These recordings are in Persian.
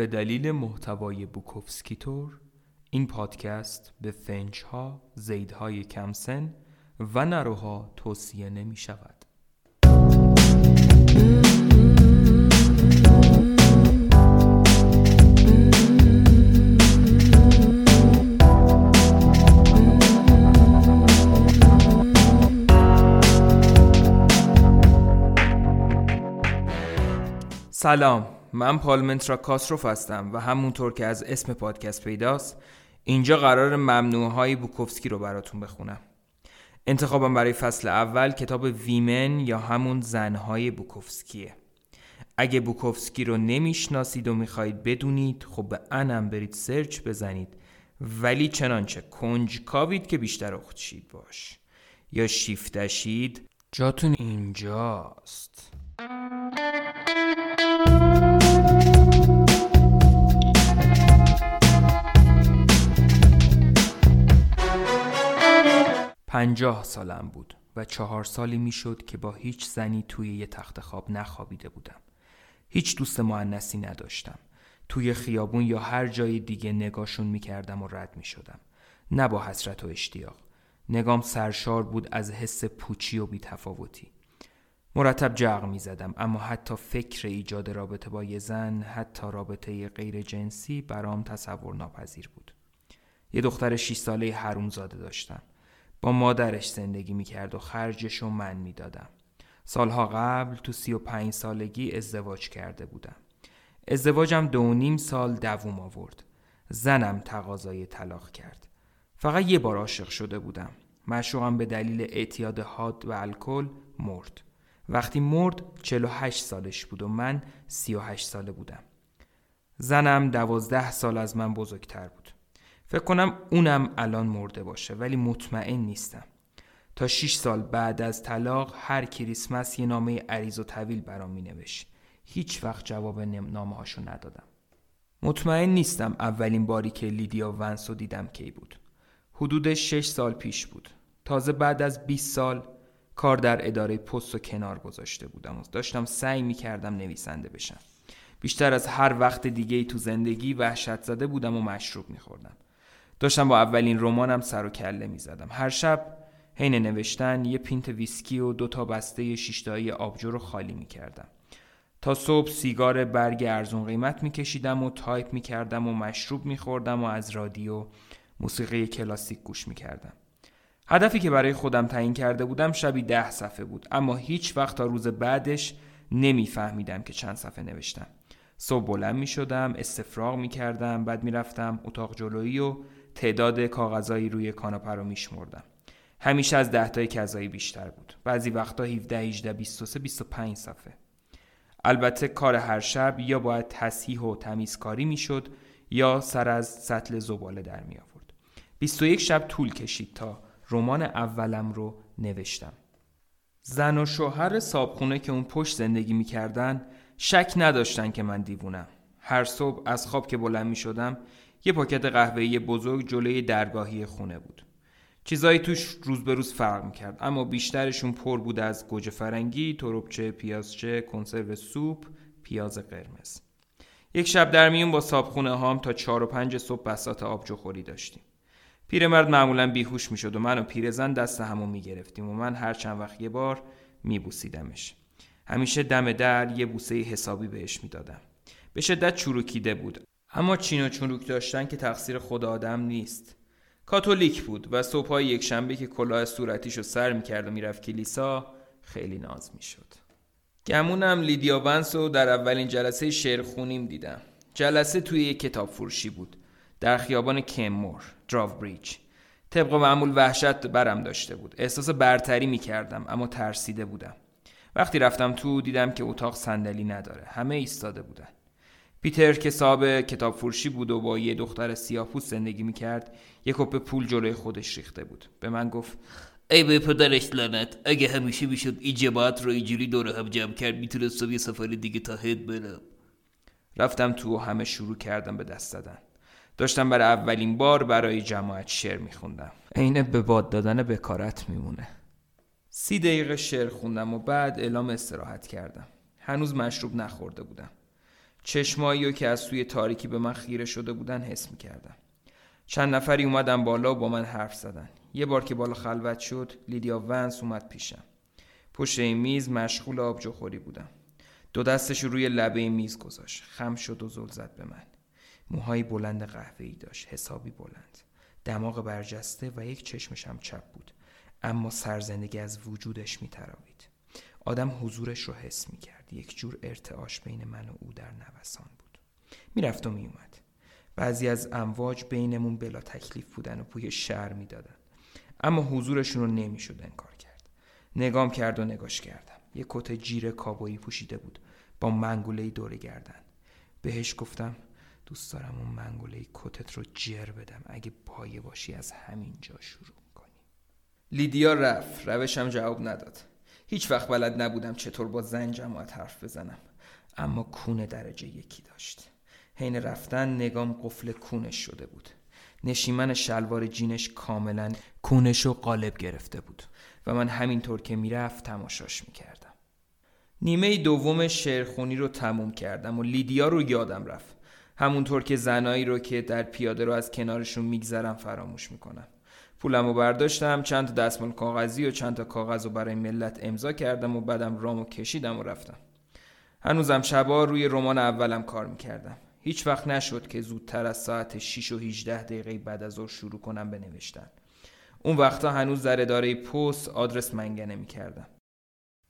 به دلیل محتوای بوکوفسکی تور، این پادکست به فنج‌ها، زیدهای کمسن و نروها توصیه نمی شود. سلام، من پالمنترا کاسروف هستم و همونطور که از اسم پادکست پیداست اینجا قرار ممنوعهای بوکوفسکی رو براتون بخونم. انتخابم برای فصل اول کتاب ویمن یا همون زنهای بوکوفسکیه. اگه بوکوفسکی رو نمیشناسید و میخواید بدونید خب به انم برید سرچ بزنید، ولی چنانچه کنجکاوید که بیشتر اختشید باش یا شیفتشید جاتون اینجاست. پنجاه سالم بود و 4 سالی میشد که با هیچ زنی توی یه تخت خواب نخوابیده بودم. هیچ دوست مؤنثی نداشتم. توی خیابون یا هر جای دیگه نگاشون میکردم و رد میشدم. نه با حسرت و اشتیاق. نگام سرشار بود از حس پوچی و بی‌تفاوتی. مرتب جغ میزدم، اما حتی فکر ایجاد رابطه با یه زن، حتی رابطه غیر جنسی برام تصور ناپذیر بود. یه دختر 6 ساله حرومزاده داشتم. با مادرش زندگی میکرد و خرجشو من میدادم. سالها قبل تو 35 سالگی ازدواج کرده بودم. ازدواجم 2.5 سال دوام آورد. زنم تقاضای طلاق کرد. فقط یه بار عاشق شده بودم. معشوقم به دلیل اعتیاد حاد و الکل مرد. وقتی مرد 48 سالش بود و من 38 ساله بودم. زنم 12 سال از من بزرگتر بود. فکر کنم اونم الان مرده باشه، ولی مطمئن نیستم. تا 6 سال بعد از طلاق هر کریسمس یه نامه عریض و طویل برام مینوشت. هیچ وقت جواب نامه‌هاشو ندادم. مطمئن نیستم اولین باری که لیدیا ونسو دیدم کی بود. حدود 6 سال پیش بود. تازه بعد از 20 سال کار در اداره پست و کنار گذاشته بودم و داشتم سعی می‌کردم نویسنده بشم. بیشتر از هر وقت دیگه‌ای تو زندگی وحشت زده بودم و مشروب می‌خوردم. داشتم با اولین رمانم سر و کله می‌زدم. هر شب حین نوشتن یه پینت ویسکی و 2 تا بسته شیشتایی آبجو رو خالی می‌کردم. تا صبح سیگار برگ ارزون قیمت می‌کشیدم و تایپ می‌کردم و مشروب می‌خوردم و از رادیو موسیقی کلاسیک گوش می‌کردم. هدفی که برای خودم تعیین کرده بودم شبی 10 صفحه بود، اما هیچ وقت تا روز بعدش نمی‌فهمیدم که چند صفحه نوشتم. صبح بلند می‌شدم، استفراغ می‌کردم، بعد می‌رفتم اتاق جلویی و تعداد کاغذایی روی کاناپه رو میشمردم. همیشه از 10 تای کذایی بیشتر بود. بعضی وقتا 17، 18، 23، 25 صفحه. البته کار هر شب یا باید تصحیح و تمیزکاری میشد یا سر از سطل زباله در می آورد. 21 شب طول کشید تا رمان اولم رو نوشتم. زن و شوهر صابخونه که اون پشت زندگی میکردن شک نداشتن که من دیوونم. هر صبح از خواب که بلند میشدم یه پاکت قهوه‌ای بزرگ جلوی درگاهی خونه بود. چیزایی توش روز به روز فرق می‌کرد، اما بیشترشون پر بود از گوجه فرنگی، تربچه، پیازچه، کنسرو سوپ، پیاز قرمز. یک شب در میون با صابخونه هام تا 4 و 5 صبح بساط آبجوخوری داشتیم. پیرمرد معمولاً بیهوش می‌شد و من و پیرزن دست همو می‌گرفتیم و من هر چند وقت یه بار می‌بوسیدمش. همیشه دم در یه بوسه حسابی بهش می‌دادم. به شدت چروکیده بود، اما چین و چروک داشتن که تقصیر خود آدم نیست. کاتولیک بود و صبح‌های یک شنبه که کلاه صورتیشو سر می‌کرد و می‌رفت کلیسا خیلی ناز می‌شد. گمونم لیدیا ونسو در اولین جلسه شعرخونیم دیدم. جلسه توی یک کتاب فروشی بود در خیابان کممور، دراو بریج. طبق معمول وحشت برم داشته بود. احساس برتری می‌کردم، اما ترسیده بودم. وقتی رفتم تو دیدم که اتاق صندلی نداره. همه ایستاده بودن. پیتر که صاحب کتاب فروشی بود و با یه دختر سیاه‌پوست زندگی میکرد یک کپ پول جلوی خودش ریخته بود. به من گفت ای به پدرش لعنت، اگه همیشه میشد این جماعت رو اینجوری دور هم جمع کرد میتونستم یه سفر دیگه تا هند برم. رفتم تو و همه شروع کردم به دست دادن. داشتم برای اولین بار برای جماعت شعر میخوندم. عین به باد دادن بکارت میمونه. 30 دقیقه شعر خوندم و بعد اعلام استراحت کردم. هنوز مشروب نخورده بودم. چشمایی رو که از توی تاریکی به من خیره شده بودن حس می‌کردم. چند نفری اومدن بالا و با من حرف زدن. یه بار که بالا خلوت شد، لیدیا ونس اومد پیشم. پشت این میز مشغول آبجوخوری بودم. دو دستش روی لبه میز گذاشت. خم شد و زل زد به من. موهای بلند قهوه‌ای داشت، حسابی بلند. دماغ برجسته و یک چشمش هم چپ بود. اما سرزندگی از وجودش می‌تراوید. آدم حضورش رو حس می‌کرد. یک جور ارتعاش بین من و او در نوسان بود. میرفت و میومد. بعضی از امواج بینمون بلا تکلیف بودن و بوی شعر میدادن. اما حضورشون رو نمیشد انکار کرد. نگام کرد و نگاش کردم. یک کت جیره کابویی پوشیده بود با منگوله‌ای دور گردن. بهش گفتم دوست دارم اون منگوله‌ی کتت رو جر بدم. اگه پایه باشی از همین جا شروع کنی. لیدیا رفت. روشم جواب نداد. هیچ وقت بلد نبودم چطور با زن جماعت حرف بزنم، اما کونه درجه یکی داشت. حین رفتن نگام قفل کونش شده بود. نشیمن شلوار جینش کاملا کونشو قالب گرفته بود و من همینطور که میرفت تماشاش میکردم. نیمه دوم شعرخوانی رو تموم کردم و لیدیا رو یادم رفت. همونطور که زنایی رو که در پیاده رو از کنارشون میگذرم فراموش میکنم. پولمو برداشتم، چند تا دستمال کاغذی و چند تا کاغذو برای ملت امضا کردم و بعدم رامو کشیدم و رفتم. هنوزم شبا روی رمان اولم کار میکردم. هیچ وقت نشد که زودتر از ساعت 6 و 18 دقیقه بعد از ظهر شروع کنم به نوشتن. اون وقتا هنوز در اداره پست آدرس منگنه میکردم.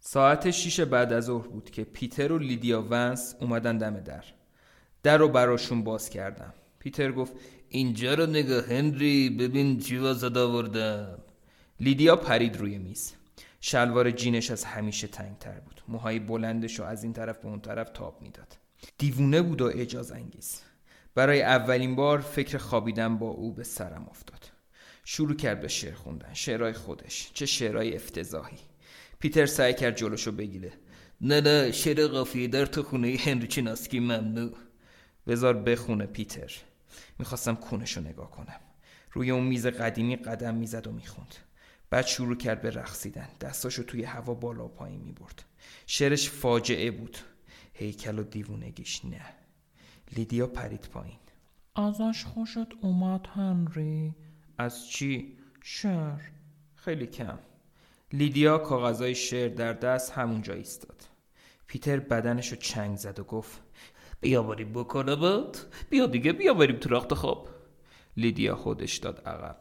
ساعت 6 بعد از ظهر بود که پیتر و لیدیا ونس اومدن دم در. در رو براشون باز کردم. پیتر گفت اینجا رو نگاه هنری، ببین چی واسه آوردم. لیدیا پرید روی میز. شلوار جینش از همیشه تنگتر بود. موهای بلندش رو از این طرف به اون طرف تاب میداد. دیوونه بود و اعجاز انگیز. برای اولین بار فکر خوابیدن با او به سرم افتاد. شروع کرد به شعر خوندن، شعرهای خودش، چه شعرهای افتضاحی. پیتر سعی کرد جلوشو بگیره. نه شعر قافیه دار تو خونه هنری چیناسکی ممنوع. بذار بخونه پیتر. میخواستم کونشو نگاه کنم. روی اون میز قدیمی قدم میزد و میخوند. بعد شروع کرد به رقصیدن. دستاشو توی هوا بالا و پایین میبرد. شعرش فاجعه بود. هیکل و دیوونگیش نه. لیدیا پرید پایین. ازش خوشت اومد هنری؟ از چی؟ شعر. خیلی کم. لیدیا کاغذای شعر در دست همونجا ایستاد. پیتر بدنشو چنگ زد و گفت بیاوریم بکنمت، بیا بریم تو رخت خواب. لیدیا خودش داد عقب.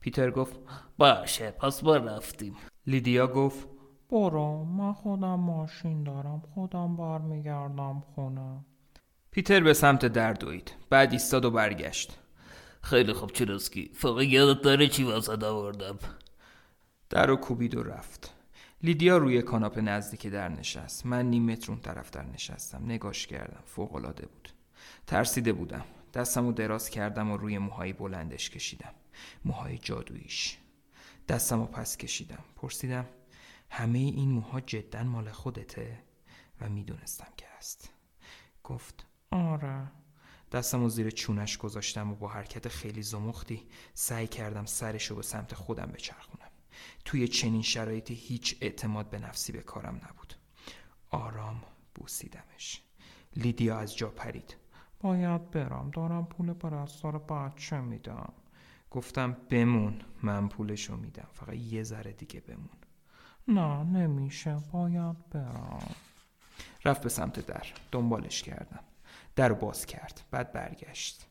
پیتر گفت باشه پس ما رفتیم. لیدیا گفت برو، من خودم ماشین دارم، خودم برمیگردم خونه. پیتر به سمت در دوید، بعد ایستاد و برگشت. خیلی خوب چیناسکی، فقط یادت داره چی واسه آوردم. در رو کوبید و رفت. لیدیا روی کاناپه نزدیک در نشست. من نیم متر اون طرف در نشستم. نگاش کردم. فوق‌العاده بود. ترسیده بودم. دستمو دراز کردم و روی موهای بلندش کشیدم. موهای جادوییش. دستمو پس کشیدم. پرسیدم همه این موها جداً مال خودته؟ و میدونستم که هست. گفت آره. دستمو زیر چونش گذاشتم و با حرکت خیلی زمختی سعی کردم سرشو به سمت خودم بچرخونم. توی چنین شرایطی هیچ اعتماد به نفسی به کارم نبود. آرام بوسیدمش. لیدیا از جا پرید. باید برم، دارم پول پرستار بچه میدم. گفتم بمون، من پولشو میدم، فقط یه ذره دیگه بمون. نه نمیشه، باید برم. رفت به سمت در. دنبالش کردم. در رو باز کرد، بعد برگشت.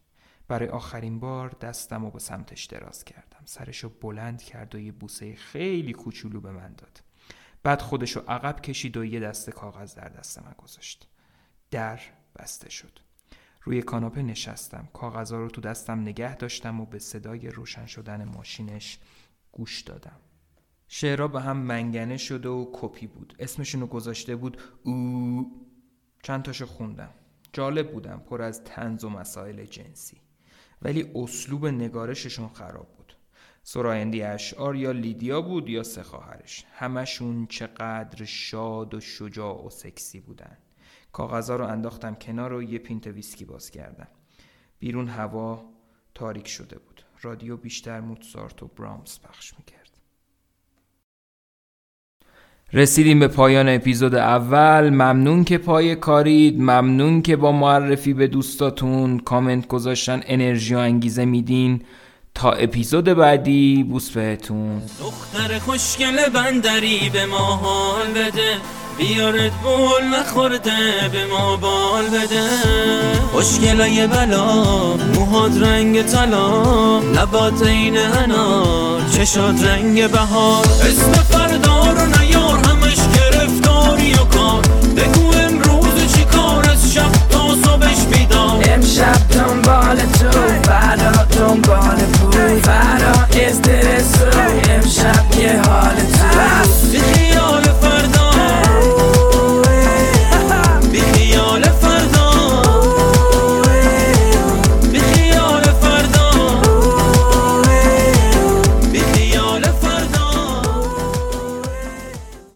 برای آخرین بار دستم رو به سمتش دراز کردم. سرشو بلند کرد و یه بوسه خیلی کوچولو به من داد. بعد خودشو عقب کشید و یه دسته کاغذ در دست من گذاشت. در بسته شد. روی کاناپه نشستم. کاغذها رو تو دستم نگه داشتم و به صدای روشن شدن ماشینش گوش دادم. شعرها به هم منگنه شده و کپی بود. اسمشونو گذاشته بود او. چند تاشو خوندم. جالب بودم، پر از طنز و مسائل جنسی. ولی اسلوب نگارششون خراب بود. سراینده اشعار یا لیدیا بود یا سه خواهرش. همشون چقدر شاد و شجاع و سکسی بودن. کاغذها رو انداختم کنار و یه پینت ویسکی باز کردم. بیرون هوا تاریک شده بود. رادیو بیشتر موزارت و برامز پخش میکرد. رسیدیم به پایان اپیزود اول. ممنون که پای کارید، ممنون که با معرفی به دوستاتون، کامنت گذاشتن انرژی و انگیزه میدین. تا اپیزود بعدی، بوس بهتون. دختر خوشگل بندری به ما حال بده، بیارت بول نخورده به ما بال بده. خوشگلای بلا، موهات رنگ طلا، لبات عین انار، چشات رنگ بهار. اسم فردا رو نیار، همش گرفتاری و کار.